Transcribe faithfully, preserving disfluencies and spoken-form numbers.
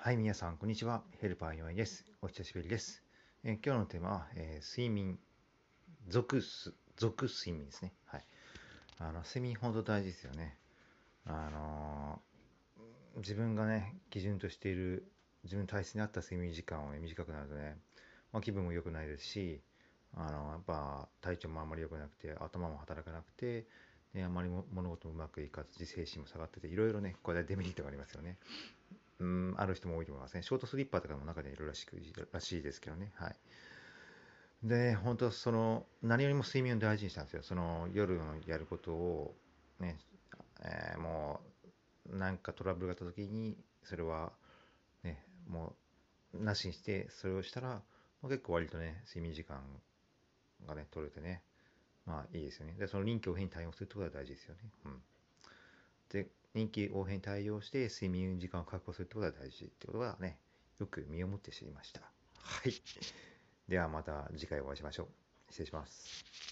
はい、皆さん、こんにちは。ヘルパー岩井です。お久しぶりです。え今日のテーマは、えー、睡眠、続、続睡眠ですね。はい。あの、睡眠ほんと大事ですよね。あのー、自分がね、基準としている、自分の体質に合った睡眠時間を、ね、短くなるとね、まあ、気分も良くないですし、あのー、やっぱ体調もあんまり良くなくて、頭も働かなくて、であんまりも物事もうまくいかず、精神も下がってて、いろいろね、これでデメリットがありますよね。うん、ある人も多いと思いますね。ショートスリッパーとかも中でいるらしくらしいですけどね。はい。で、本当その何よりも睡眠を大事にしたんですよ。その夜のやることをね、えー、もうなんかトラブルがあった時にそれはね、もうなしにしてそれをしたら、まあ、結構割とね睡眠時間がね取れてね、まあいいですよね。で、その臨機応変に対応するってことが大事ですよね。うん。で。臨機応変に対応して睡眠時間を確保するってことが大事ってことがね、よく身をもって知りました。はい。ではまた次回お会いしましょう。失礼します。